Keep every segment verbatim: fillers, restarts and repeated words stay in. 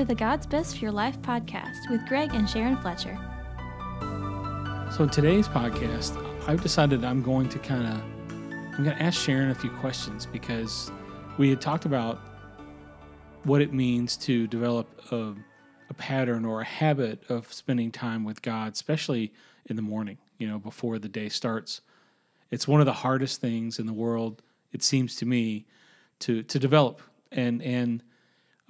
to the God's Best for Your Life podcast with Greg and Sharon Fletcher. So in today's podcast, I've decided that I'm going to kind of, I'm going to ask Sharon a few questions because we had talked about what it means to develop a, a pattern or a habit of spending time with God, especially in the morning, you know, before the day starts. It's one of the hardest things in the world, it seems to me, to to develop. And and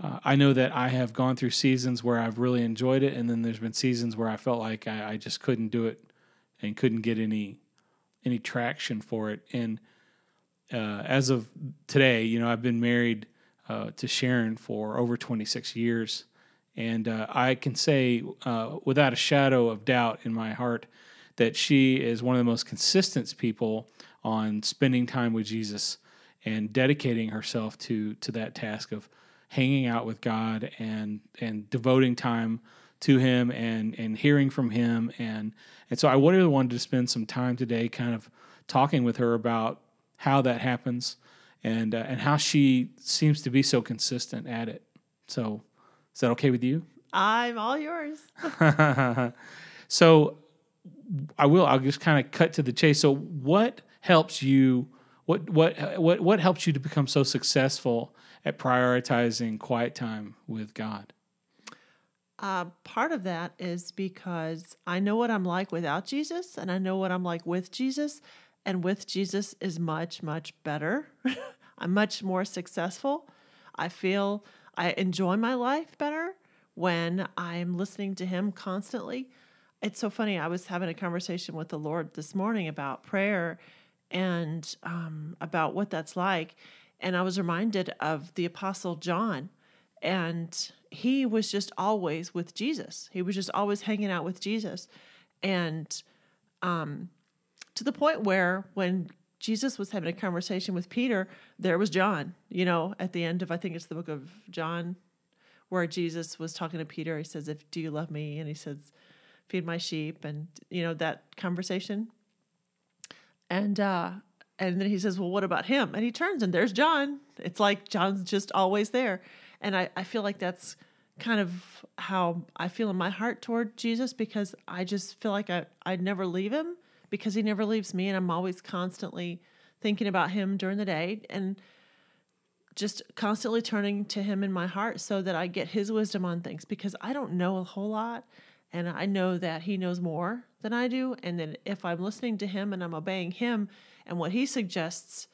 uh, I know that I have gone through seasons where I've really enjoyed it, and then there's been seasons where I felt like I, I just couldn't do it and couldn't get any any traction for it. And uh, as of today, you know, I've been married uh, to Sharon for over twenty-six years, and uh, I can say uh, without a shadow of doubt in my heart that she is one of the most consistent people on spending time with Jesus and dedicating herself to to that task of hanging out with God and and devoting time to Him and and hearing from Him. And and so I really wanted to spend some time today kind of talking with her about how that happens and uh, and how she seems to be so consistent at it. So is that okay with you? I'm all yours. So I will, I'll just kind of cut to the chase. So what helps you... What what what what helps you to become so successful at prioritizing quiet time with God? Uh, part of that is because I know what I'm like without Jesus, and I know what I'm like with Jesus, and with Jesus is much, much better. I'm much more successful. I feel I enjoy my life better when I'm listening to Him constantly. It's so funny. I was having a conversation with the Lord this morning about prayer and um, about what that's like. And I was reminded of the Apostle John, and he was just always with Jesus. He was just always hanging out with Jesus. And um, to the point where when Jesus was having a conversation with Peter, there was John, you know, at the end of, I think it's the book of John, where Jesus was talking to Peter. He says, "If do you love me?" And he says, "Feed my sheep." And, you know, that conversation. And uh, and then he says, "Well, what about him?" And he turns and there's John. It's like John's just always there. And I, I feel like that's kind of how I feel in my heart toward Jesus, because I just feel like I, I never leave Him because He never leaves me. And I'm always constantly thinking about Him during the day and just constantly turning to Him in my heart so that I get His wisdom on things, because I don't know a whole lot. And I know that He knows more than I do. And then if I'm listening to Him and I'm obeying Him and what He suggests,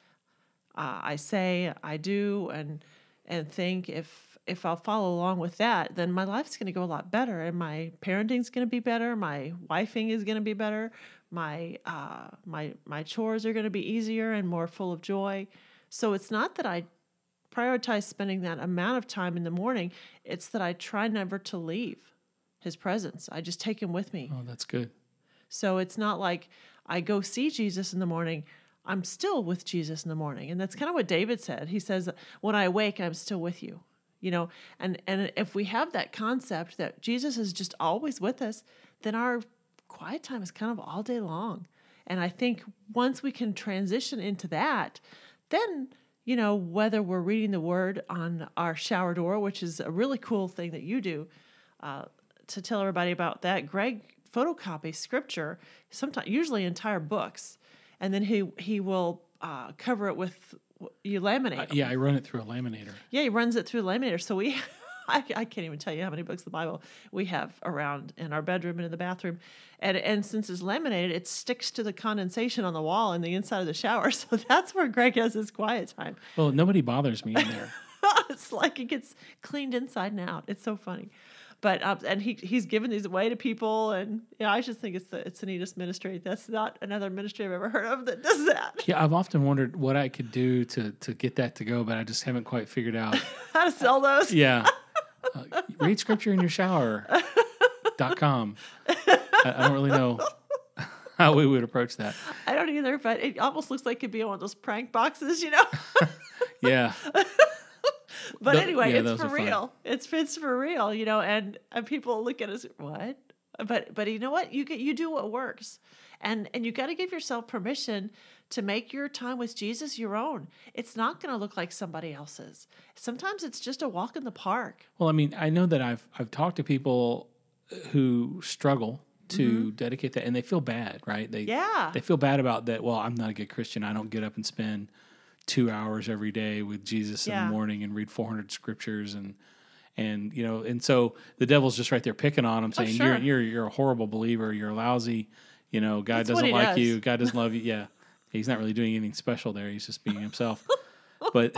uh, I say, I do, and and think, if if I'll follow along with that, then my life's going to go a lot better. And my parenting's going to be better. My wifing is going to be better. My, uh, my, my chores are going to be easier and more full of joy. So it's not that I prioritize spending that amount of time in the morning. It's that I try never to leave His presence. I just take Him with me. Oh, that's good. So it's not like I go see Jesus in the morning. I'm still with Jesus in the morning. And that's kind of what David said. He says, "When I awake, I'm still with you." You know, and, and if we have that concept that Jesus is just always with us, then our quiet time is kind of all day long. And I think once we can transition into that, then, you know, whether we're reading the Word on our shower door, which is a really cool thing that you do, uh, to tell everybody about that, Greg photocopies scripture, sometimes, usually entire books, and then he he will uh, cover it with, you laminate. Uh, yeah, I run it through a laminator. Yeah, he runs it through a laminator. So we, I, I can't even tell you how many books of the Bible we have around in our bedroom and in the bathroom, and and since it's laminated, it sticks to the condensation on the wall and the inside of the shower. So that's where Greg has his quiet time. Well, nobody bothers me in there. It's like it gets cleaned inside and out. It's so funny. But um, and he he's given these away to people, and yeah, I just think it's the it's the neatest ministry. That's not another ministry I've ever heard of that does that. Yeah, I've often wondered what I could do to to get that to go, but I just haven't quite figured out how to sell those. Yeah, uh, read scripture in your shower. dot com. I, I don't really know how we would approach that. I don't either, but it almost looks like it could be on one of those prank boxes, you know? Yeah. But the, anyway, yeah, it's for real. Fun. It's it's for real, you know, and, and people look at us, what? But but you know what? You get you do what works. And and you got to give yourself permission to make your time with Jesus your own. It's not going to look like somebody else's. Sometimes it's just a walk in the park. Well, I mean, I know that I've I've talked to people who struggle to mm-hmm. dedicate that, and they feel bad, right? They yeah. they feel bad about that. Well, I'm not a good Christian. I don't get up and spend two hours every day with Jesus yeah. in the morning and read four hundred scriptures and and you know, and so the devil's just right there picking on them, saying oh, sure. you're you're you're a horrible believer, you're lousy, you know, God it's doesn't like does. you, God doesn't love you. Yeah. He's not really doing anything special there. He's just being himself. But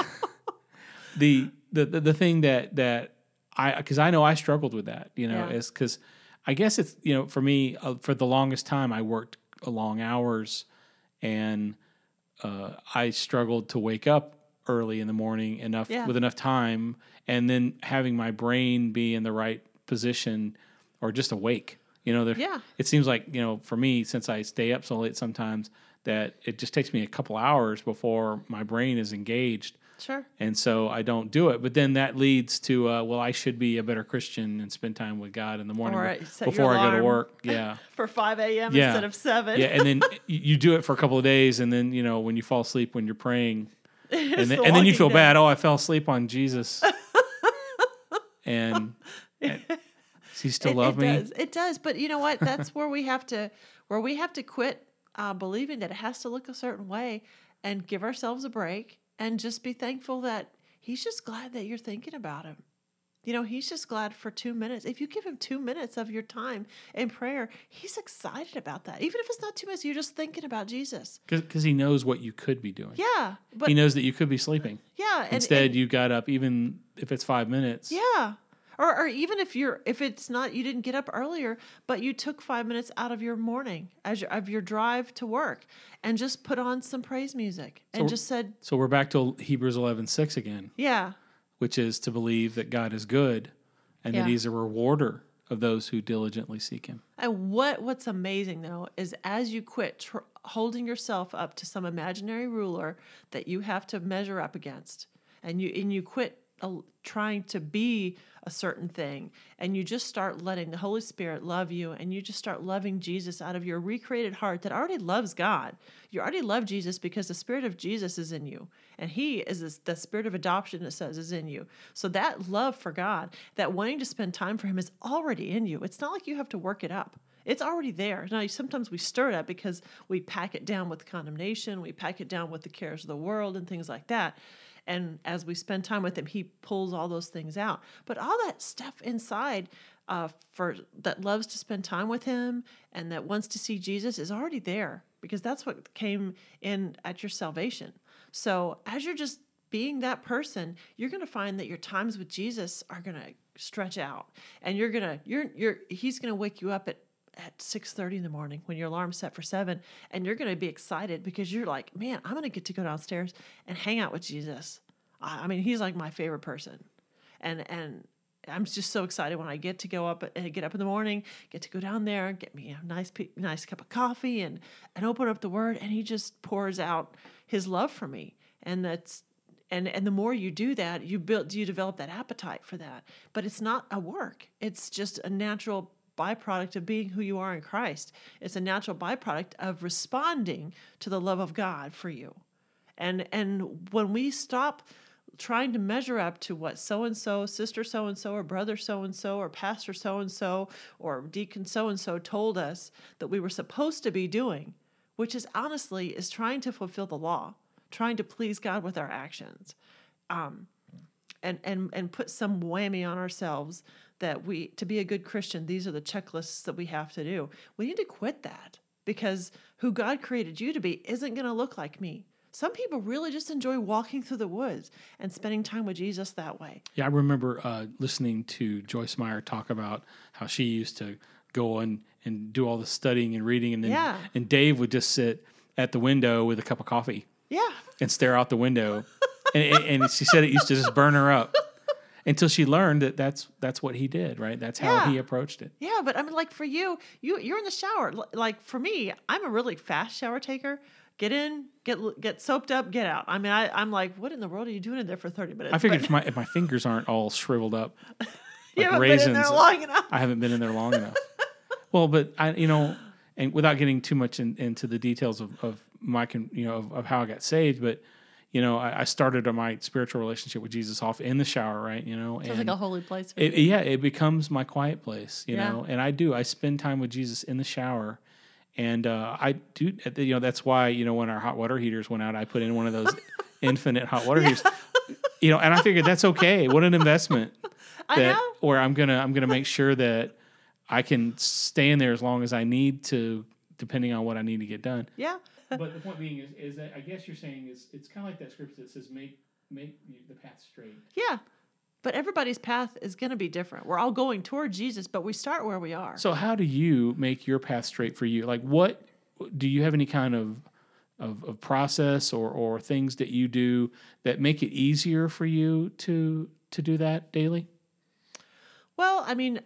the, the the the thing that that I, cuz I know I struggled with that, you know, yeah. is cuz I guess it's, you know, for me, uh, for the longest time, I worked long hours, and uh, I struggled to wake up early in the morning enough yeah. with enough time, and then having my brain be in the right position or just awake. You know, yeah. it seems like, you know, for me, since I stay up so late sometimes, that it just takes me a couple hours before my brain is engaged. Sure. And so I don't do it. But then that leads to, uh, well, I should be a better Christian and spend time with God in the morning right, before I go to work. Yeah. For five a.m. Yeah. instead of seven. Yeah. And then you do it for a couple of days. And then, you know, when you fall asleep, when you're praying, and then, and then you feel down. bad. Oh, I fell asleep on Jesus. and, and does he still it, love it me? Does. It does. But you know what? That's where we have to, where we have to quit uh, believing that it has to look a certain way and give ourselves a break. And just be thankful that he's just glad that you're thinking about him. You know, he's just glad for two minutes. If you give him two minutes of your time in prayer, he's excited about that. Even if it's not two minutes, you're just thinking about Jesus. Because he knows what you could be doing. Yeah. But, he knows that you could be sleeping. Yeah. And, Instead, and, you got up, even if it's five minutes. Yeah. Or, or even if you're, if it's not, you didn't get up earlier, but you took five minutes out of your morning as your, of your drive to work, and just put on some praise music and so just said. So we're back to Hebrews eleven six again. Yeah, which is to believe that God is good, and yeah. that He's a rewarder of those who diligently seek Him. And what what's amazing though is as you quit tr- holding yourself up to some imaginary ruler that you have to measure up against, and you and you quit. A, trying to be a certain thing, and you just start letting the Holy Spirit love you, and you just start loving Jesus out of your recreated heart that already loves God. You already love Jesus because the Spirit of Jesus is in you, and He is the Spirit of adoption, it says, is in you. So that love for God, that wanting to spend time for Him is already in you. It's not like you have to work it up. It's already there. Now, sometimes we stir it up because we pack it down with condemnation, we pack it down with the cares of the world and things like that. And as we spend time with Him, He pulls all those things out. But all that stuff inside uh, for that loves to spend time with Him and that wants to see Jesus is already there, because that's what came in at your salvation. So as you're just being that person, you're going to find that your times with Jesus are going to stretch out, and you're going to you're you're He's going to wake you up at at six thirty in the morning when your alarm's set for seven, and you're going to be excited because you're like, man, I'm going to get to go downstairs and hang out with Jesus. I mean, He's like my favorite person. And, and I'm just so excited when I get to go up and get up in the morning, get to go down there and get me a nice, nice cup of coffee and, and open up the Word. And He just pours out His love for me. And that's, And and the more you do that, you build, you develop that appetite for that, but it's not a work. It's just a natural byproduct of being who you are in Christ. It's a natural byproduct of responding to the love of God for you. And and when we stop trying to measure up to what so-and-so, sister so-and-so, or brother so-and-so, or pastor so-and-so, or deacon so-and-so told us that we were supposed to be doing, which is honestly is trying to fulfill the law, trying to please God with our actions, um, and and and put some whammy on ourselves that we, to be a good Christian, these are the checklists that we have to do. We need to quit that, because who God created you to be isn't going to look like me. Some people really just enjoy walking through the woods and spending time with Jesus that way. Yeah, I remember uh, listening to Joyce Meyer talk about how she used to go and, and do all the studying and reading, and then yeah. and Dave would just sit at the window with a cup of coffee. Yeah. And stare out the window. and, and, and she said it used to just burn her up. Until she learned that that's that's what he did, right? That's how yeah. he approached it. Yeah, but I mean, like for you, you you're in the shower. Like for me, I'm a really fast shower taker. Get in, get get soaped up, get out. I mean, I, I'm like, what in the world are you doing in there for thirty minutes? I figured but, if, my, if my fingers aren't all shriveled up, like you haven't raisins, been in there long enough. I haven't been in there long enough. Well, but I, you know, and without getting too much in, into the details of, of my, con, you know, of, of how I got saved, but, you know, I, I started my spiritual relationship with Jesus off in the shower, right? You know, and it's like a holy place. For it, you. Yeah, it becomes my quiet place, you yeah. know, and I do. I spend time with Jesus in the shower. And uh, I do, you know, that's why, you know, when our hot water heaters went out, I put in one of those infinite hot water yeah. heaters, you know, and I figured that's okay. What an investment. That, I know. Or I'm going to, I'm going to make sure that I can stay in there as long as I need to, depending on what I need to get done. Yeah. But the point being is, is that I guess you're saying is it's kind of like that scripture that says, make, make the path straight. Yeah. But everybody's path is going to be different. We're all going toward Jesus, but we start where we are. So how do you make your path straight for you? Like, what do you have any kind of of, of process or, or things that you do that make it easier for you to to do that daily? Well, I mean,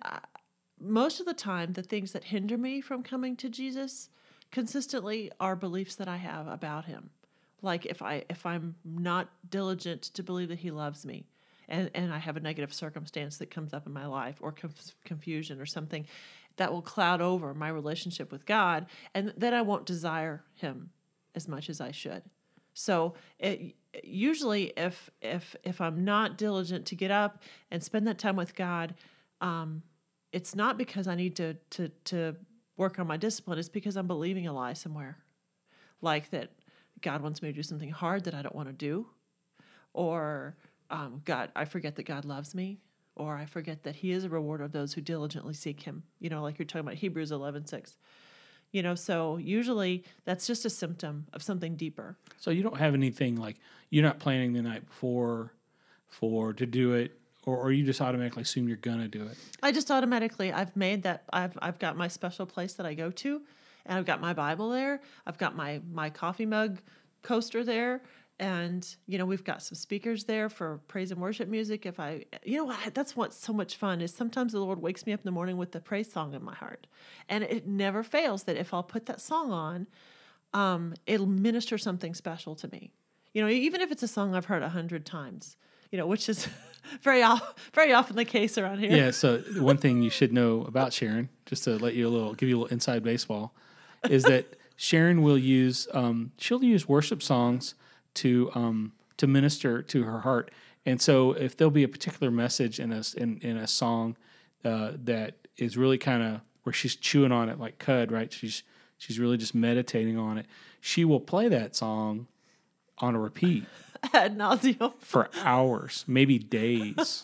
most of the time, the things that hinder me from coming to Jesus consistently are beliefs that I have about him. Like if I if I'm not diligent to believe that he loves me, And, and I have a negative circumstance that comes up in my life or conf- confusion or something that will cloud over my relationship with God, and then I won't desire him as much as I should. So it, usually if if if I'm not diligent to get up and spend that time with God, um, it's not because I need to, to, to work on my discipline. It's because I'm believing a lie somewhere, like that God wants me to do something hard that I don't want to do, or... Um, God, I forget that God loves me, or I forget that he is a rewarder of those who diligently seek him. You know, like you're talking about Hebrews eleven six. You know, so usually that's just a symptom of something deeper. So you don't have anything like you're not planning the night before for to do it, or, or you just automatically assume you're going to do it? I just automatically, I've made that, I've I've got my special place that I go to, and I've got my Bible there. I've got my my coffee mug coaster there. And, you know, we've got some speakers there for praise and worship music. If I, you know, I, that's what's so much fun is sometimes the Lord wakes me up in the morning with the praise song in my heart. And it never fails that if I'll put that song on, um, it'll minister something special to me. You know, even if it's a song I've heard a hundred times, you know, which is very, very often the case around here. Yeah. So one thing you should know about Sharon, just to let you a little, give you a little inside baseball, is that Sharon will use, um, she'll use worship songs to um to minister to her heart. And so if there'll be a particular message in a, in, in a song uh, that is really kind of where she's chewing on it like cud, right? She's she's really just meditating on it. She will play that song on a repeat ad nauseum for hours, maybe days.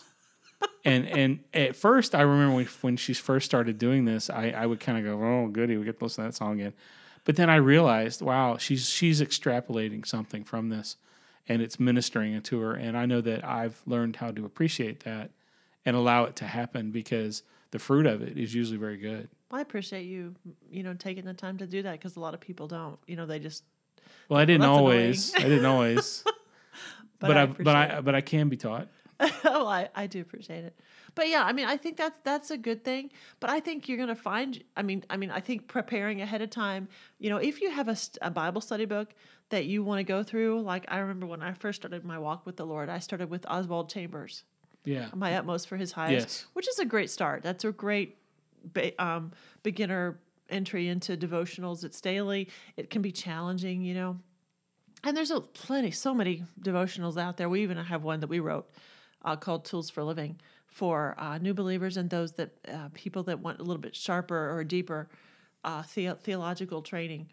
and and at first, I remember when, when she first started doing this, I, I would kind of go, oh, goody, we get to listen to that song again. But then I realized, wow, she's she's extrapolating something from this, and it's ministering it to her. And I know that I've learned how to appreciate that and allow it to happen because the fruit of it is usually very good. Well, I appreciate you, you know, taking the time to do that because a lot of people don't. You know, they just well, I didn't well, always, I didn't always, but but I, I but I but I can be taught. well, I, I do appreciate it. But yeah, I mean, I think that's, that's a good thing, but I think you're going to find, I mean, I mean, I think preparing ahead of time, you know, if you have a, a Bible study book that you want to go through, like I remember when I first started my walk with the Lord, I started with Oswald Chambers. Yeah. My Utmost for His Highest, yes. Which is a great start. That's a great ba- um, beginner entry into devotionals. It's daily. It can be challenging, you know, and there's a plenty, so many devotionals out there. We even have one that we wrote Uh, called Tools for Living for uh, new believers and those that uh, people that want a little bit sharper or deeper uh, the- theological training.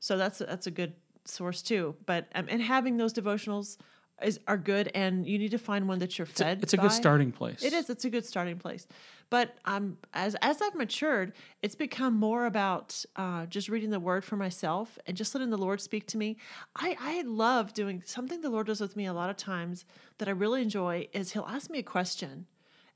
So that's that's a good source too. But um, and having those devotionals is are good, and you need to find one that you're it's fed. A, it's by. a good starting place. It is. It's a good starting place. But um, as as I've matured, it's become more about uh, just reading the Word for myself and just letting the Lord speak to me. I, I love doing something the Lord does with me a lot of times that I really enjoy is He'll ask me a question,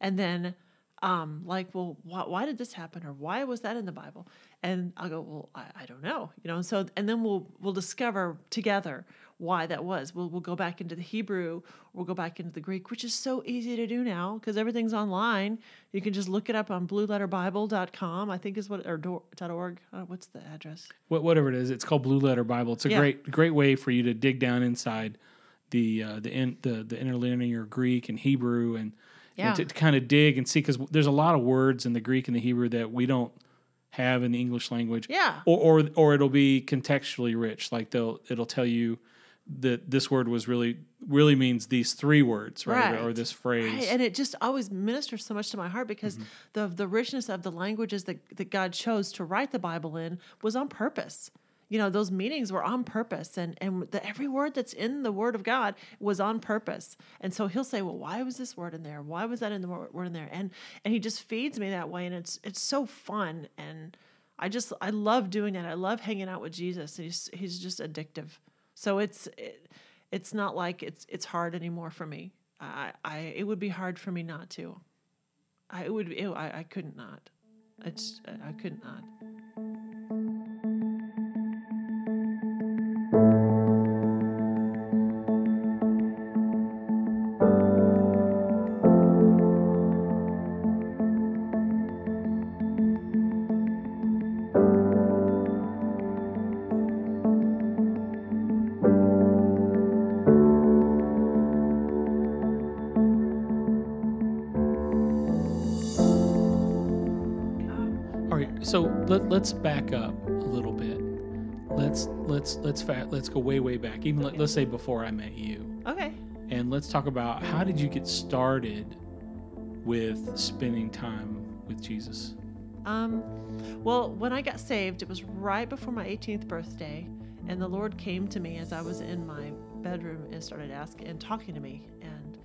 and then um, like, well, wh- why did this happen, or why was that in the Bible? And I'll go, well, I, I don't know, you know. And so and then we'll we'll discover together why that was. We'll we'll go back into the Hebrew, we'll go back into the Greek, which is so easy to do now because everything's online. You can just look it up on blue letter bible dot com, I think is what, or do, .org. Uh, what's the address? What, whatever it is, it's called Blue Letter Bible. It's a yeah. great great way for you to dig down inside the uh, the, in, the the interlinear Greek and Hebrew and, yeah. and to, to kind of dig and see because there's a lot of words in the Greek and the Hebrew that we don't have in the English language. Yeah. Or or, or it'll be contextually rich. Like they'll it'll tell you that this word was really really means these three words, right? right. Or, or this phrase. Right. And it just always ministers so much to my heart because mm-hmm. the the richness of the languages that, that God chose to write the Bible in was on purpose. You know, those meetings were on purpose, and, and the, every word that's in the Word of God was on purpose. And so he'll say, well, why was this word in there? Why was that in the word in there? And and he just feeds me that way, and it's it's so fun. And I just, I love doing that. I love hanging out with Jesus. He's he's just addictive. So it's it, it's not like it's it's hard anymore for me. I, I It would be hard for me not to. I it would it, I, I couldn't not. It's, I couldn't not. So let, let's back up a little bit. Let's let's let's fa- let's go way way back. Even okay. let, let's say before I met you. Okay. And let's talk about how did you get started with spending time with Jesus? Um, well, when I got saved, it was right before my eighteenth birthday, and the Lord came to me as I was in my bedroom and started asking and talking to me, and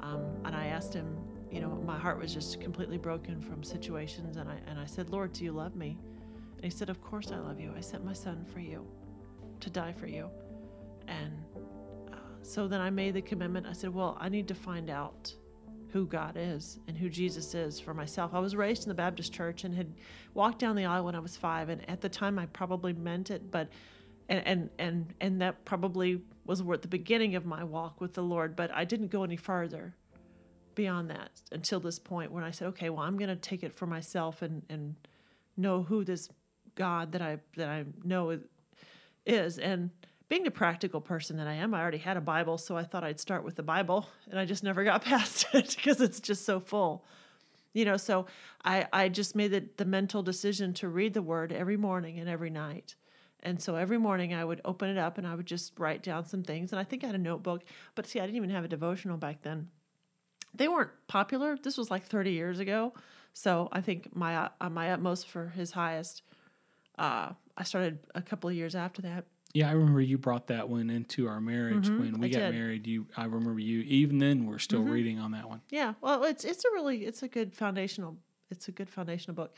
um, and I asked him. You know, my heart was just completely broken from situations, and I and I said, Lord, do you love me? And he said, of course I love you. I sent my son for you, to die for you. And uh, so then I made the commitment. I said, well, I need to find out who God is and who Jesus is for myself. I was raised in the Baptist church and had walked down the aisle when I was five, and at the time I probably meant it, but and and and, and that probably was at the beginning of my walk with the Lord, but I didn't go any farther beyond that until this point when I said, okay, well, I'm going to take it for myself and, and know who this God that I, that I know is. And being the practical person that I am, I already had a Bible. So I thought I'd start with the Bible, and I just never got past it because it's just so full, you know? So I, I just made the, the mental decision to read the word every morning and every night. And so every morning I would open it up and I would just write down some things. And I think I had a notebook, but see, I didn't even have a devotional back then. They weren't popular. This was like thirty years ago. So I think my uh, my utmost for his highest, uh, I started a couple of years after that. Yeah, I remember you brought that one into our marriage mm-hmm, when we I got did. married. You, I remember you. Even then, we're still mm-hmm. reading on that one. Yeah, well, it's it's a really it's a good foundational it's a good foundational book,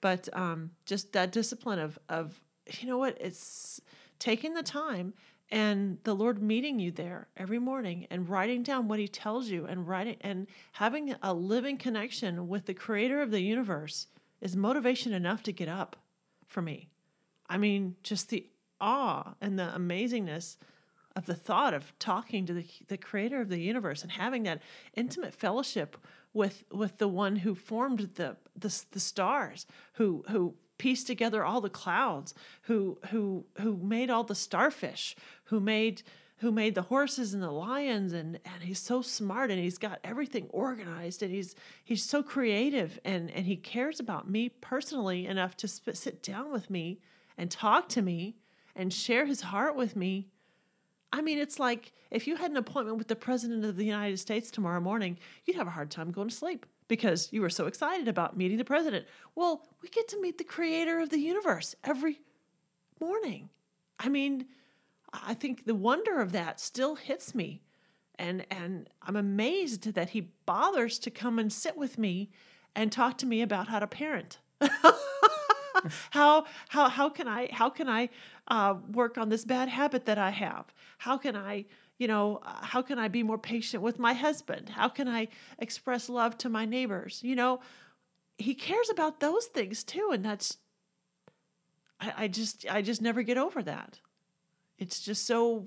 but um, just that discipline of of you know what, it's taking the time. And the Lord meeting you there every morning and writing down what he tells you and writing and having a living connection with the creator of the universe is motivation enough to get up for me. I mean, just the awe and the amazingness of the thought of talking to the, the creator of the universe and having that intimate fellowship with with the one who formed the the, the stars, who who pieced together all the clouds, who who who made all the starfish, who made who made the horses and the lions, and, and he's so smart and he's got everything organized and he's he's so creative and, and he cares about me personally enough to sp- sit down with me and talk to me and share his heart with me. I mean, it's like if you had an appointment with the president of the United States tomorrow morning, you'd have a hard time going to sleep, because you were so excited about meeting the president. Well, we get to meet the creator of the universe every morning. I mean, I think the wonder of that still hits me. And and I'm amazed that he bothers to come and sit with me and talk to me about how to parent. How how how can I how can I uh, work on this bad habit that I have? How can I You know, how can I be more patient with my husband? How can I express love to my neighbors? You know, he cares about those things too. And that's, I, I just, I just never get over that. It's just so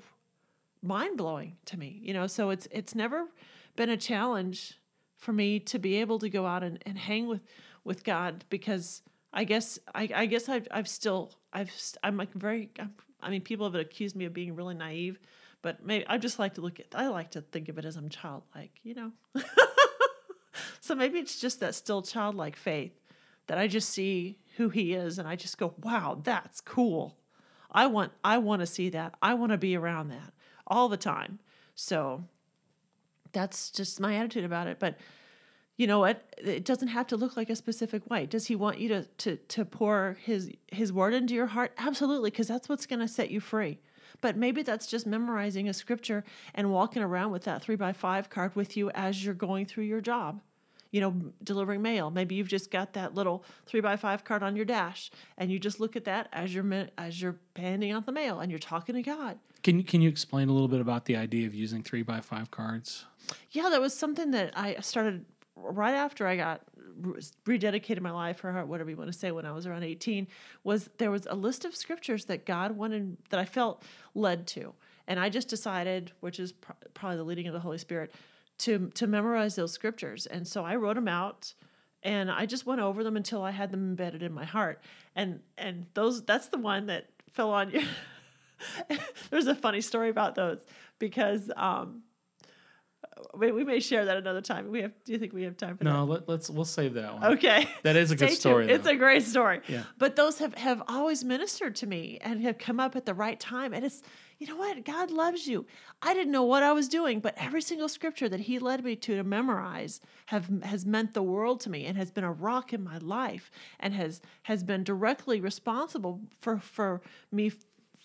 mind blowing to me, you know? So it's, it's never been a challenge for me to be able to go out and, and hang with, with God, because I guess, I, I guess I've, I've still, I've, I'm like very, I'm, I mean, people have accused me of being really naive. But maybe I just like to look at, I like to think of it as I'm childlike, you know? So maybe it's just that still childlike faith that I just see who he is. And I just go, wow, that's cool. I want, I want to see that. I want to be around that all the time. So that's just my attitude about it. But you know what? It doesn't have to look like a specific way. Does he want you to, to, to pour his, his word into your heart? Absolutely. Cause that's what's going to set you free. But maybe that's just memorizing a scripture and walking around with that three by five card with you as you're going through your job, you know, delivering mail. Maybe you've just got that little three by five card on your dash and you just look at that as you're, as you're handing out the mail and you're talking to God. Can you, can you explain a little bit about the idea of using three by five cards? Yeah, that was something that I started right after I got rededicated my life, or whatever you want to say, when I was around eighteen, was there was a list of scriptures that God wanted, that I felt led to. And I just decided, which is pro- probably the leading of the Holy Spirit, to to memorize those scriptures. And so I wrote them out and I just went over them until I had them embedded in my heart. And and those that's the one that fell on you. There's a funny story about those because... um we may share that another time. We have. Do you think we have time for no, that? No, let, let's we'll save that one. Okay, that is a good story. It's a great story. Yeah. But those have, have always ministered to me and have come up at the right time. And it's, you know what? God loves you. I didn't know what I was doing, but every single scripture that He led me to to memorize have has meant the world to me and has been a rock in my life and has has been directly responsible for for me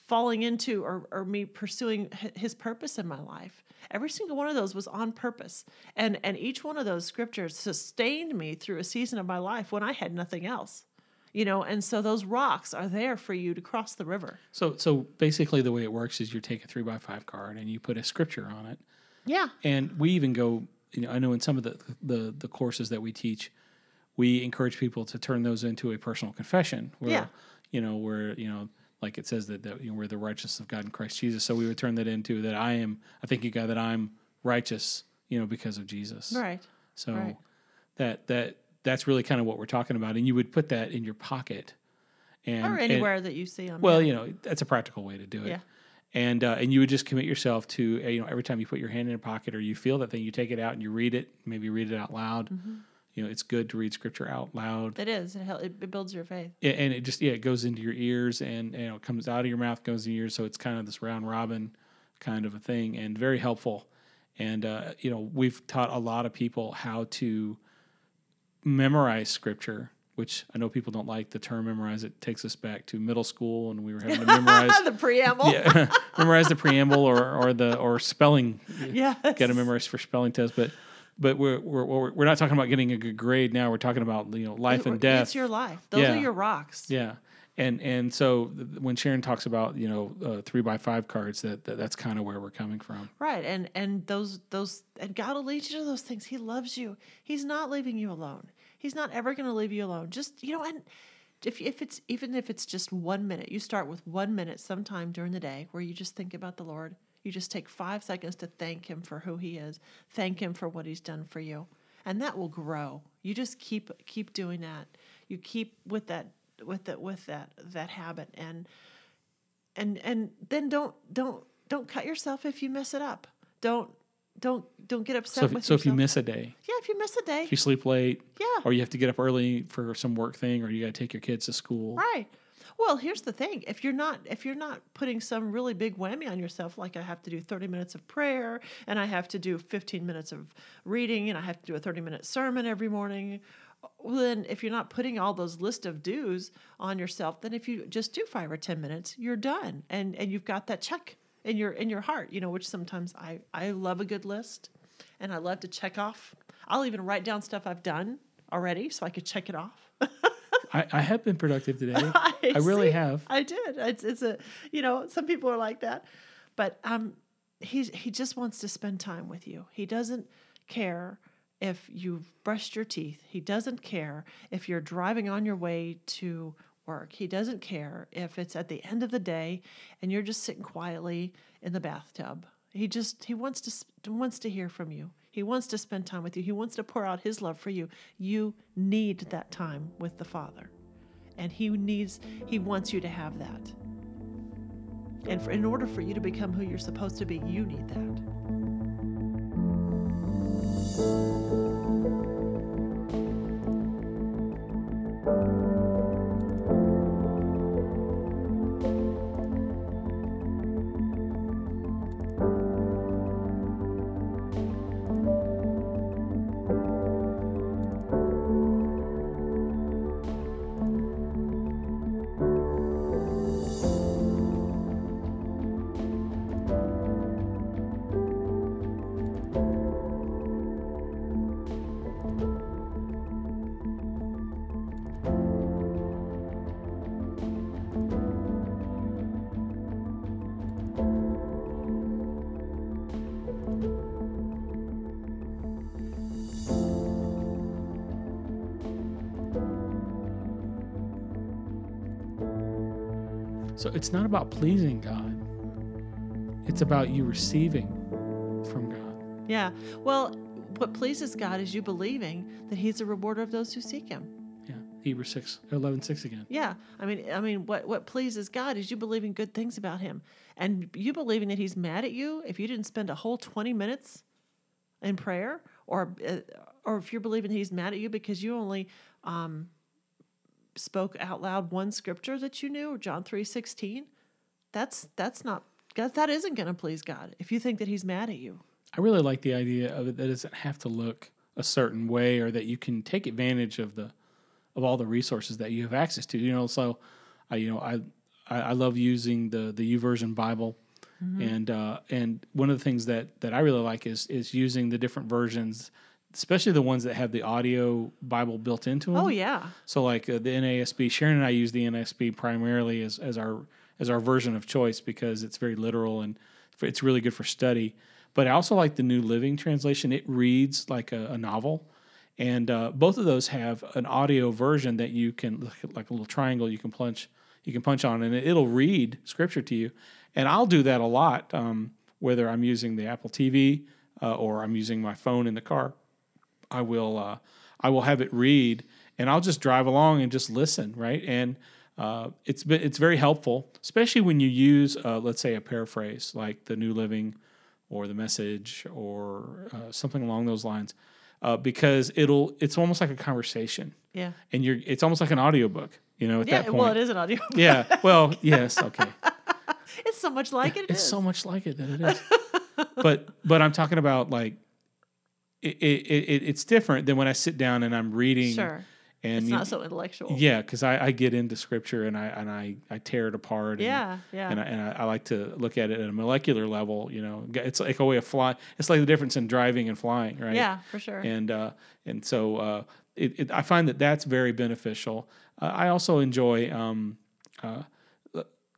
falling into or, or me pursuing His purpose in my life. Every single one of those was on purpose. And and each one of those scriptures sustained me through a season of my life when I had nothing else. You know, and so those rocks are there for you to cross the river. So so basically the way it works is you take a three by five card and you put a scripture on it. Yeah. And we even go, you know, I know in some of the the, the courses that we teach, we encourage people to turn those into a personal confession where, yeah. you know, where, you know, like it says that, that you know, we're the righteousness of God in Christ Jesus. So we would turn that into that I am, I think you got that I'm righteous, you know, because of Jesus. Right. So right. that that that's really kind of what we're talking about. And you would put that in your pocket. And, or anywhere and, that you see on. Well, that. You know, that's a practical way to do it. Yeah. And uh, and you would just commit yourself to, you know, every time you put your hand in your pocket or you feel that thing, you take it out and you read it, maybe read it out loud. Mm-hmm. You know, it's good to read scripture out loud. It is. It, helps, it builds your faith. Yeah, and it just, yeah, it goes into your ears and, you know, it comes out of your mouth, goes in your ears. So it's kind of this round robin kind of a thing and very helpful. And, uh, you know, we've taught a lot of people how to memorize scripture, which I know people don't like the term memorize. It takes us back to middle school and we were having to memorize the preamble. Yeah, memorize the preamble or, or the, or spelling. Yes. Got to memorize for spelling tests, but. But we're we're we're not talking about getting a good grade now. We're talking about, you know, life and death. It's your life. Those yeah. are your rocks. Yeah, and and so when Sharon talks about, you know, uh, three by five cards, that, that that's kind of where we're coming from. Right, and and those those and God will lead you to those things. He loves you. He's not leaving you alone. He's not ever going to leave you alone. Just, you know, and if if it's even if it's just one minute, you start with one minute sometime during the day where you just think about the Lord. You just take five seconds to thank Him for who He is. Thank Him for what He's done for you. And that will grow. You just keep keep doing that. You keep with that with that with that that habit. And and and then don't don't don't cut yourself if you mess it up. Don't don't don't get upset so if, with so yourself. So if you miss a day. Yeah, if you miss a day. If you sleep late. Yeah. Or you have to get up early for some work thing, or you gotta take your kids to school. Right. Well, here's the thing. If you're not if you're not putting some really big whammy on yourself, like I have to do thirty minutes of prayer and I have to do fifteen minutes of reading and I have to do a thirty minute sermon every morning, well, then if you're not putting all those list of do's on yourself, then if you just do five or ten minutes, you're done. And and you've got that check in your in your heart, you know, which sometimes I, I love a good list and I love to check off. I'll even write down stuff I've done already so I could check it off. I, I have been productive today. I, I really see, have. I did. It's, it's a, you know, some people are like that, but um, he's, he just wants to spend time with you. He doesn't care if you've brushed your teeth. He doesn't care if you're driving on your way to work. He doesn't care if it's at the end of the day and you're just sitting quietly in the bathtub. He just, he wants to, wants to hear from you. He wants to spend time with you. He wants to pour out His love for you. You need that time with the Father. And he needs, he wants you to have that. And for, in order for you to become who you're supposed to be, you need that. So it's not about pleasing God. It's about you receiving from God. Yeah. Well, what pleases God is you believing that he's a rewarder of those who seek him. Yeah. Hebrews six, eleven six again. Yeah. I mean, I mean, what, what pleases God is you believing good things about him. And you believing that he's mad at you if you didn't spend a whole twenty minutes in prayer, or or if you're believing he's mad at you because you only um, spoke out loud one scripture that you knew, John three sixteen, that's that's not that isn't going to please God if you think that he's mad at you. I really like the idea of it that it doesn't have to look a certain way, or that you can take advantage of the of all the resources that you have access to. You know, so I you know I I love using the the YouVersion Bible. Mm-hmm. And uh, and one of the things that, that I really like is is using the different versions, especially the ones that have the audio Bible built into them. Oh yeah. So like uh, the N A S B, Sharon and I use the N A S B primarily as, as our as our version of choice because it's very literal and it's really good for study. But I also like the New Living Translation. It reads like a, a novel, and uh, both of those have an audio version that you can, like a little triangle, you can punch you can punch on, and it'll read scripture to you. And I'll do that a lot, um, whether I'm using the Apple T V uh, or I'm using my phone in the car. I will uh, I will have it read, and I'll just drive along and just listen, right? And uh, it's been, it's very helpful, especially when you use, uh, let's say, a paraphrase like the New Living or the Message or uh, something along those lines, uh, because it'll it's almost like a conversation. Yeah. And you're it's almost like an audiobook, you know, at yeah, that point. Well, it is an audiobook. Yeah, well, yes, okay. It's so much like it, it it's is. It's so much like it that it is. but but I'm talking about like, it, it, it it's different than when I sit down and I'm reading. Sure. And it's not so intellectual. Yeah, because I, I get into scripture and I and I, I tear it apart. And, yeah, yeah. And, I, and I, I like to look at it at a molecular level. You know, it's like a way of flying. It's like the difference in driving and flying, right? Yeah, for sure. And uh, and so uh, it, it, I find that that's very beneficial. Uh, I also enjoy um, uh,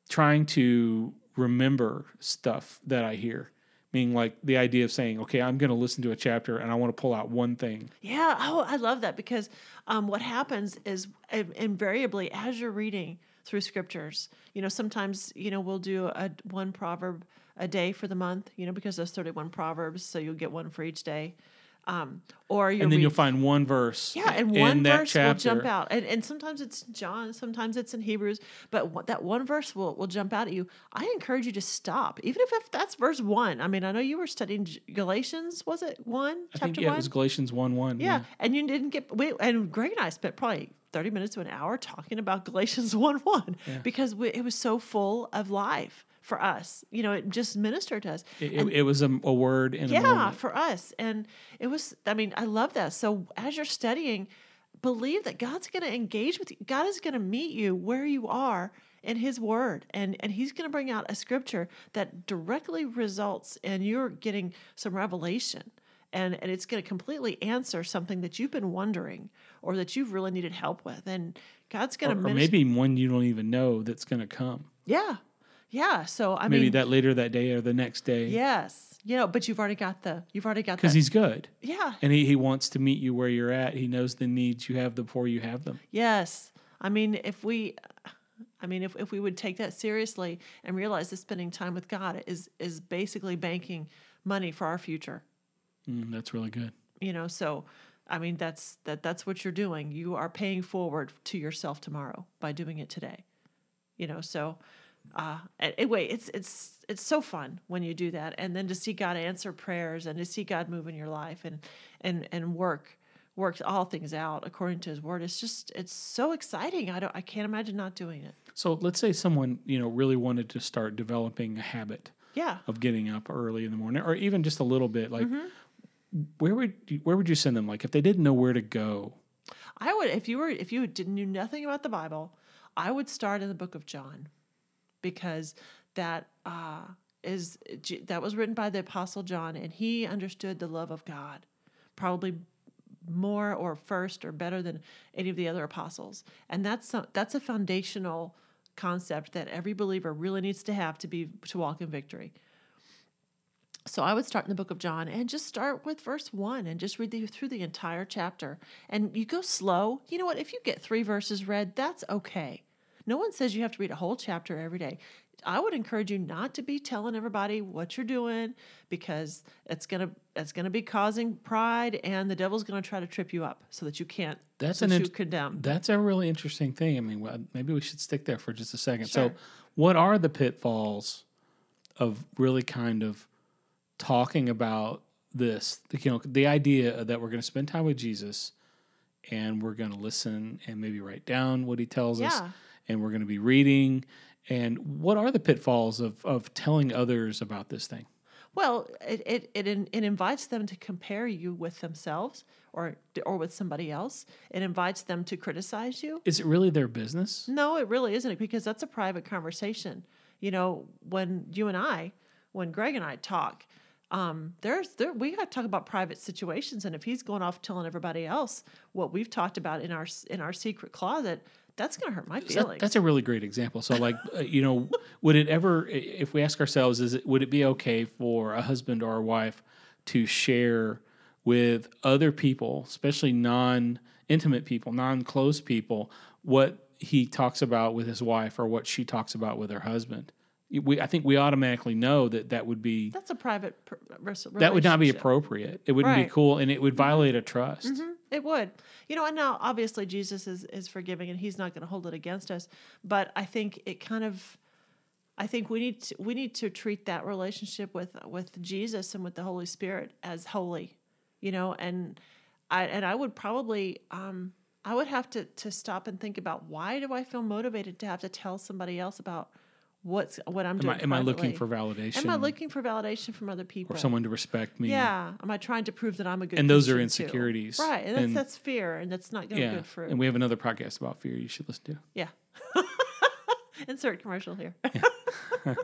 trying to remember stuff that I hear. Meaning like the idea of saying, okay, I'm going to listen to a chapter and I want to pull out one thing. Yeah. Oh, I love that because um, what happens is invariably as you're reading through scriptures, you know, sometimes, you know, we'll do a one proverb a day for the month, you know, because there's thirty-one proverbs. So you'll get one for each day. Um, or you And then read, you'll find one verse. Yeah, and one in verse that will jump out. And and sometimes it's John, sometimes it's in Hebrews, but what, that one verse will, will jump out at you. I encourage you to stop, even if, if that's verse one. I mean, I know you were studying Galatians, was it one? I chapter think, yeah, one? It was Galatians one one. Yeah, yeah. And you didn't get, we, and Greg and I spent probably thirty minutes to an hour talking about Galatians one one yeah. because we, it was so full of life. For us, you know, it just ministered to us. It, and, it was a, a word in yeah, a moment. Yeah, for us. And it was, I mean, I love that. So as you're studying, believe that God's going to engage with you. God is going to meet you where you are in his word. And, and he's going to bring out a scripture that directly results in you're getting some revelation. And, and it's going to completely answer something that you've been wondering or that you've really needed help with. And God's going to... Or, or maybe one you don't even know that's going to come. Yeah. Yeah, so I maybe mean... Maybe that later that day or the next day. Yes. You know, but you've already got the... You've already got the... Because he's good. Yeah. And he, he wants to meet you where you're at. He knows the needs you have before you have them. Yes. I mean, if we... I mean, if, if we would take that seriously and realize that spending time with God is, is basically banking money for our future. Mm, that's really good. You know, so... I mean, that's that that's what you're doing. You are paying forward to yourself tomorrow by doing it today. You know, so... Uh, anyway, it's it's it's so fun when you do that, and then to see God answer prayers, and to see God move in your life, and and and work works all things out according to His Word. It's just it's so exciting. I don't I can't imagine not doing it. So let's say someone you know really wanted to start developing a habit, yeah. of getting up early in the morning, or even just a little bit. Like, mm-hmm. where would you, where would you send them? Like, if they didn't know where to go, I would. If you were if you didn't knew nothing about the Bible, I would start in the book of John. Because that uh, is that was written by the Apostle John, and he understood the love of God probably more or first or better than any of the other apostles. And that's a, that's a foundational concept that every believer really needs to have to be to walk in victory. So I would start in the book of John and just start with verse one and just read the, through the entire chapter. And you go slow. You know what? If you get three verses read, that's okay. No one says you have to read a whole chapter every day. I would encourage you not to be telling everybody what you're doing, because it's gonna it's gonna be causing pride, and the devil's gonna try to trip you up so that you can't. That's so an you int- condemn. That's a really interesting thing. I mean, maybe we should stick there for just a second. Sure. So, what are the pitfalls of really kind of talking about this? You know, the idea that we're going to spend time with Jesus, and we're going to listen and maybe write down what he tells yeah. us, and we're going to be reading. And what are the pitfalls of, of telling others about this thing? Well, it it it, in, it invites them to compare you with themselves or or with somebody else. It invites them to criticize you. Is it really their business? No, it really isn't, because that's a private conversation. You know, when you and I, when Greg and I talk, um, there's there we got to talk about private situations. And if he's going off telling everybody else what we've talked about in our in our secret closet, that's going to hurt my feelings. That, that's a really great example. So, like, uh, you know, would it ever, if we ask ourselves, is it, would it be okay for a husband or a wife to share with other people, especially non-intimate people, non-close people, what he talks about with his wife or what she talks about with her husband? We, I think we automatically know that that would be... That's a private pr- relationship. That would not be appropriate. It wouldn't right. be cool, and it would violate a trust. Mm-hmm. It would. You know, and now, obviously, Jesus is, is forgiving, and he's not going to hold it against us. But I think it kind of... I think we need to, we need to treat that relationship with, with Jesus and with the Holy Spirit as holy, you know? And I and I would probably... Um, I would have to, to stop and think about, why do I feel motivated to have to tell somebody else about... What's what I'm doing? Am I, am I looking for validation? Am I looking for validation from other people, or someone to respect me? Yeah. Am I trying to prove that I'm a good? And those are insecurities, too? Right? And that's, and that's fear, and that's not going to be good for. And we have another podcast about fear you should listen to. Yeah. Insert commercial here. Yeah.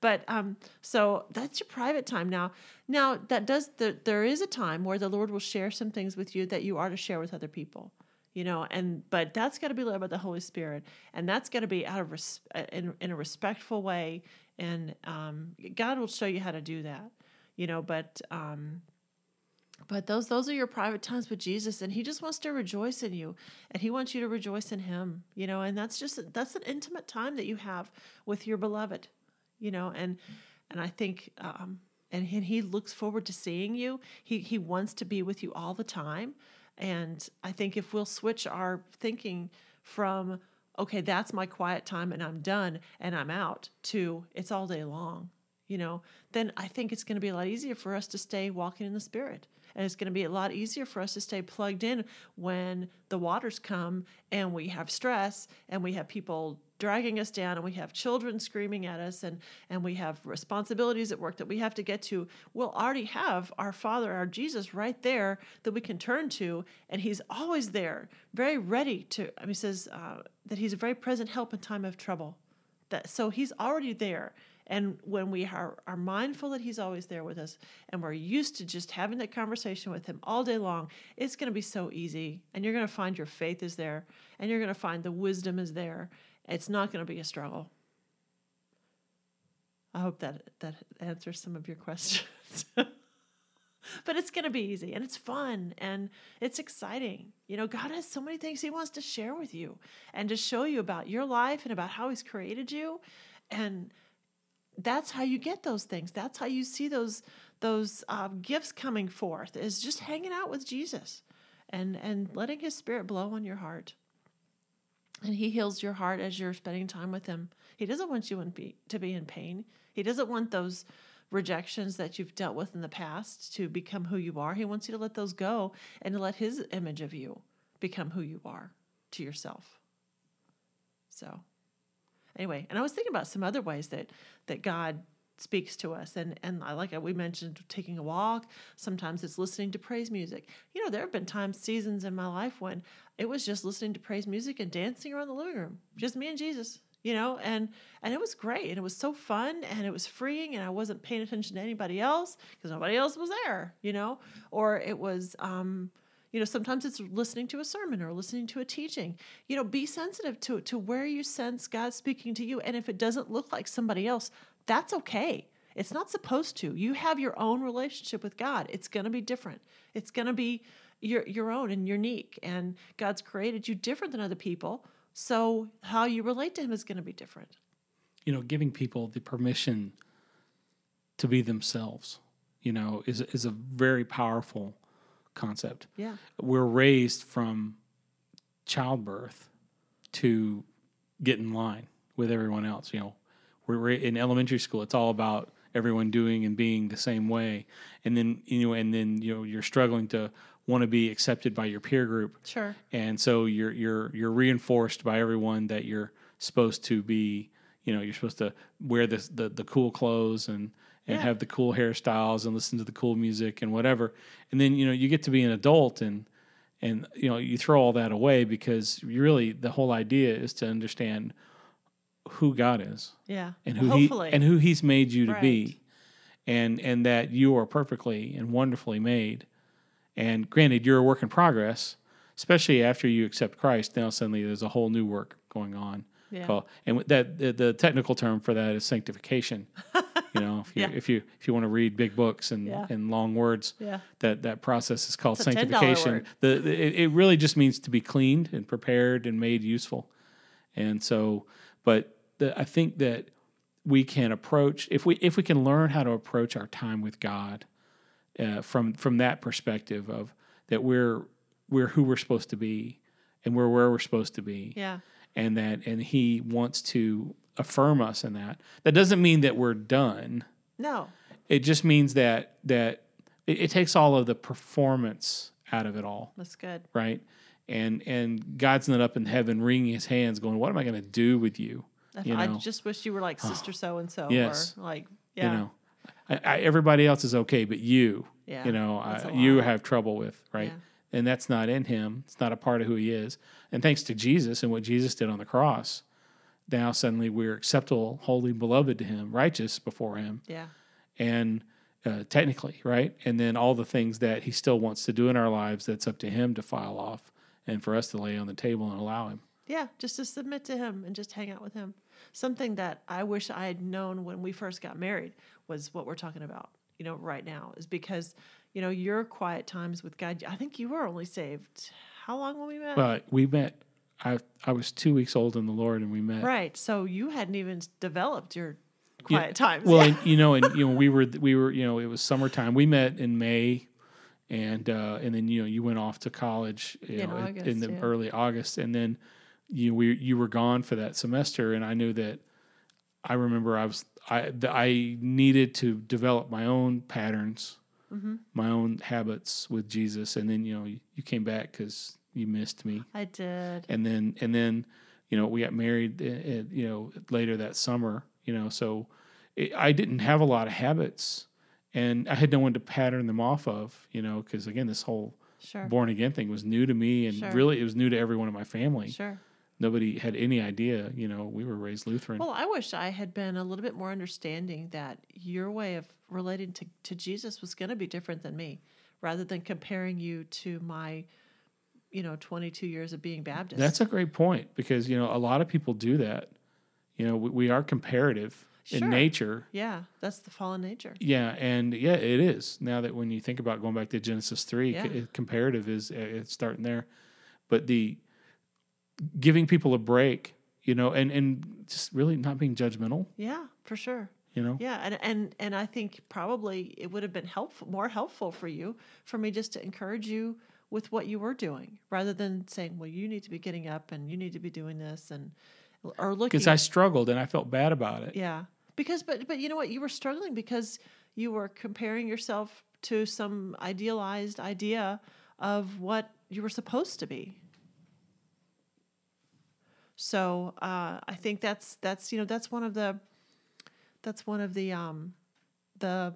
But um, so that's your private time now. Now that does the, there is a time where the Lord will share some things with you that you are to share with other people. You know, and but that's got to be led by the Holy Spirit, and that's got to be out of res- in in a respectful way, and um, God will show you how to do that. You know, but um, but those those are your private times with Jesus, and He just wants to rejoice in you, and He wants you to rejoice in Him. You know, and that's just that's an intimate time that you have with your beloved. You know, and and I think um, and He, he looks forward to seeing you. He He wants to be with you all the time. And I think if we'll switch our thinking from, okay, that's my quiet time and I'm done and I'm out, to it's all day long, you know, then I think it's going to be a lot easier for us to stay walking in the Spirit. And it's going to be a lot easier for us to stay plugged in when the waters come and we have stress and we have people dragging us down and we have children screaming at us and, and we have responsibilities at work that we have to get to. We'll already have our Father, our Jesus right there that we can turn to, and He's always there, very ready to, I mean, He says uh, that He's a very present help in time of trouble. That, so He's already there. And when we are, are mindful that He's always there with us and we're used to just having that conversation with Him all day long, it's going to be so easy. And you're going to find your faith is there, and you're going to find the wisdom is there. It's not going to be a struggle. I hope that that answers some of your questions. But it's going to be easy, and it's fun, and it's exciting. You know, God has so many things He wants to share with you and to show you about your life and about how He's created you. And that's how you get those things. That's how you see those those uh, gifts coming forth, is just hanging out with Jesus and and letting His Spirit blow on your heart. And He heals your heart as you're spending time with Him. He doesn't want you in be, to be in pain. He doesn't want those rejections that you've dealt with in the past to become who you are. He wants you to let those go and to let His image of you become who you are to yourself. So anyway, and I was thinking about some other ways that, that God speaks to us. And, and I like it. We mentioned taking a walk. Sometimes it's listening to praise music. You know, there have been times, seasons in my life when it was just listening to praise music and dancing around the living room, just me and Jesus, you know, and, and it was great. And it was so fun, and it was freeing, and I wasn't paying attention to anybody else because nobody else was there, you know, or it was, um, you know, sometimes it's listening to a sermon or listening to a teaching. You know, be sensitive to, to where you sense God speaking to you. And if it doesn't look like somebody else, that's okay. It's not supposed to. You have your own relationship with God. It's going to be different. It's going to be your your own and unique. And God's created you different than other people. So how you relate to him is going to be different. You know, giving people the permission to be themselves, you know, is is a very powerful concept. Yeah. We're raised from childbirth to get in line with everyone else. You know, we're in elementary school, it's all about everyone doing and being the same way. And then, you know, and then, you know, you're struggling to want to be accepted by your peer group. Sure. And so you're you're you're reinforced by everyone that you're supposed to be, you know, you're supposed to wear the the, the cool clothes and and yeah. have the cool hairstyles and listen to the cool music and whatever. And then, you know, you get to be an adult and and you know, you throw all that away because you really the whole idea is to understand who God is. Yeah. And who Hopefully. he and who he's made you to right. be. And and that you are perfectly and wonderfully made. And granted, you're a work in progress, especially after you accept Christ. Now suddenly there's a whole new work going on. Yeah. Called, and that the, the technical term for that is sanctification. You know, if you yeah. if you if you want to read big books and, yeah. and long words, yeah. that, that process is called it's sanctification. The, the it, it really just means to be cleaned and prepared and made useful. And so, but the, I think that we can approach if we if we can learn how to approach our time with God. Uh, from from that perspective of that we're we're who we're supposed to be and we're where we're supposed to be, yeah. And that and he wants to affirm us in that. That doesn't mean that we're done. No, it just means that that it, it takes all of the performance out of it all. That's good, right? And and God's not up in heaven wringing his hands, going, "What am I going to do with you?" you I know? Just wish you were like sister so and so, yes, or like yeah. You know, I, I, everybody else is okay, but you, yeah, you know, I, you have trouble with, right? Yeah. And that's not in him. It's not a part of who he is. And thanks to Jesus and what Jesus did on the cross, now suddenly we're acceptable, holy, beloved to him, righteous before him. Yeah. And uh, technically, right? And then all the things that he still wants to do in our lives, that's up to him to file off and for us to lay on the table and allow him. Yeah, just to submit to him and just hang out with him. Something that I wish I had known when we first got married was what we're talking about, you know, right now is because, you know, your quiet times with God, I think you were only saved. How long were we met? But we met, I I was two weeks old in the Lord and we met. Right. So you hadn't even developed your quiet yeah. times. Well, yeah. and, you know, and, you know, we were, we were, you know, it was summertime. We met in May and, uh, and then, you know, you went off to college you in, know, August, in the yeah. early August. And then, You we you were gone for that semester, and I knew that. I remember I was I the, I needed to develop my own patterns, mm-hmm. my own habits with Jesus, and then you know you, you came back because you missed me. I did, and then and then you know we got married. Uh, you know later that summer, you know so it, I didn't have a lot of habits, and I had no one to pattern them off of. You know because again this whole sure. born again thing was new to me, and sure. really it was new to everyone in my family. Sure. Nobody had any idea, you know, we were raised Lutheran. Well, I wish I had been a little bit more understanding that your way of relating to, to Jesus was going to be different than me, rather than comparing you to my, you know, twenty-two years of being Baptist. That's a great point because, you know, a lot of people do that. You know, we, we are comparative sure. in nature. Yeah, that's the fallen nature. Yeah, and yeah, it is. Now that when you think about going back to Genesis three, yeah. c- comparative is it's starting there. But the... giving people a break, you know, and, and just really not being judgmental. Yeah, for sure. You know? Yeah, and, and and I think probably it would have been helpful, more helpful for you, for me just to encourage you with what you were doing, rather than saying, well, you need to be getting up and you need to be doing this and or looking. Because I struggled and I felt bad about it. Yeah, because but but you know what? You were struggling because you were comparing yourself to some idealized idea of what you were supposed to be. So uh, I think that's that's you know that's one of the that's one of the um, the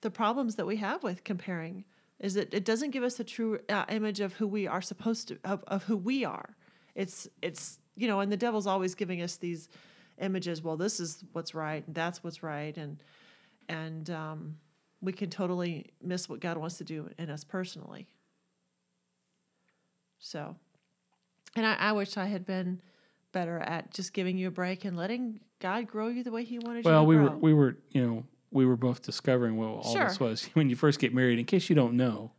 the problems that we have with comparing is that it doesn't give us a true uh, image of who we are supposed to of, of who we are. It's it's you know and the devil's always giving us these images. Well, this is what's right and that's what's right and and um, we can totally miss what God wants to do in us personally. So. And I, I wish I had been better at just giving you a break and letting God grow you the way he wanted well, you to we grow. Well, we were, you know, we were both discovering what all sure. this was when you first get married, in case you don't know.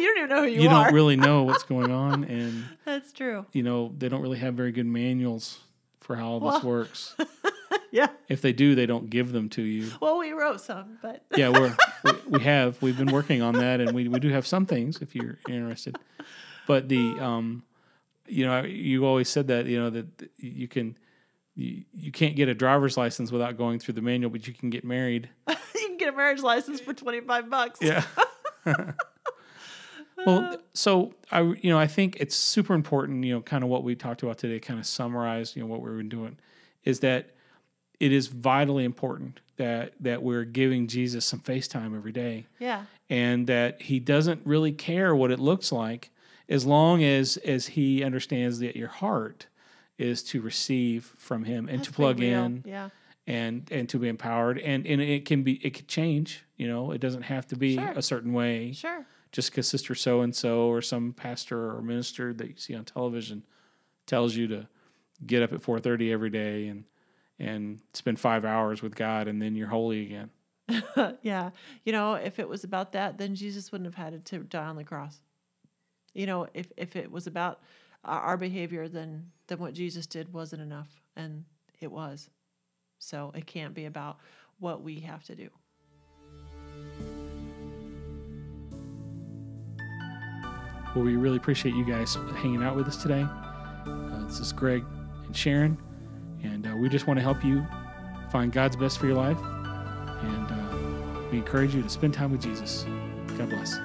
you don't even know who you, you are. You don't really know what's going on. And that's true. You know, they don't really have very good manuals for how all well, this works. Yeah. If they do, they don't give them to you. Well, we wrote some, but yeah, we're, we we have we've been working on that, and we, we do have some things if you're interested. But the um, you know, you always said that you know that you can you, you can't get a driver's license without going through the manual, but you can get married. You can get a marriage license for twenty-five bucks. Yeah. Well, so I you know I think it's super important, you know, kind of what we talked about today, kind of summarize, you know, what we've been doing, is that it is vitally important that that we're giving Jesus some face time every day. Yeah. And that he doesn't really care what it looks like, as long as as he understands that your heart is to receive from him and That's to plug in. Yeah. And and to be empowered. And and it can be it could change, you know, it doesn't have to be sure. a certain way. Sure. Just because Sister So and so or some pastor or minister that you see on television tells you to get up at four thirty every day and and spend five hours with God, and then you're holy again. Yeah. You know, if it was about that, then Jesus wouldn't have had to die on the cross. You know, if, if it was about our behavior, then, then what Jesus did wasn't enough, and it was. So it can't be about what we have to do. Well, we really appreciate you guys hanging out with us today. Uh, this is Greg and Sharon. And uh, we just want to help you find God's best for your life. And uh, we encourage you to spend time with Jesus. God bless.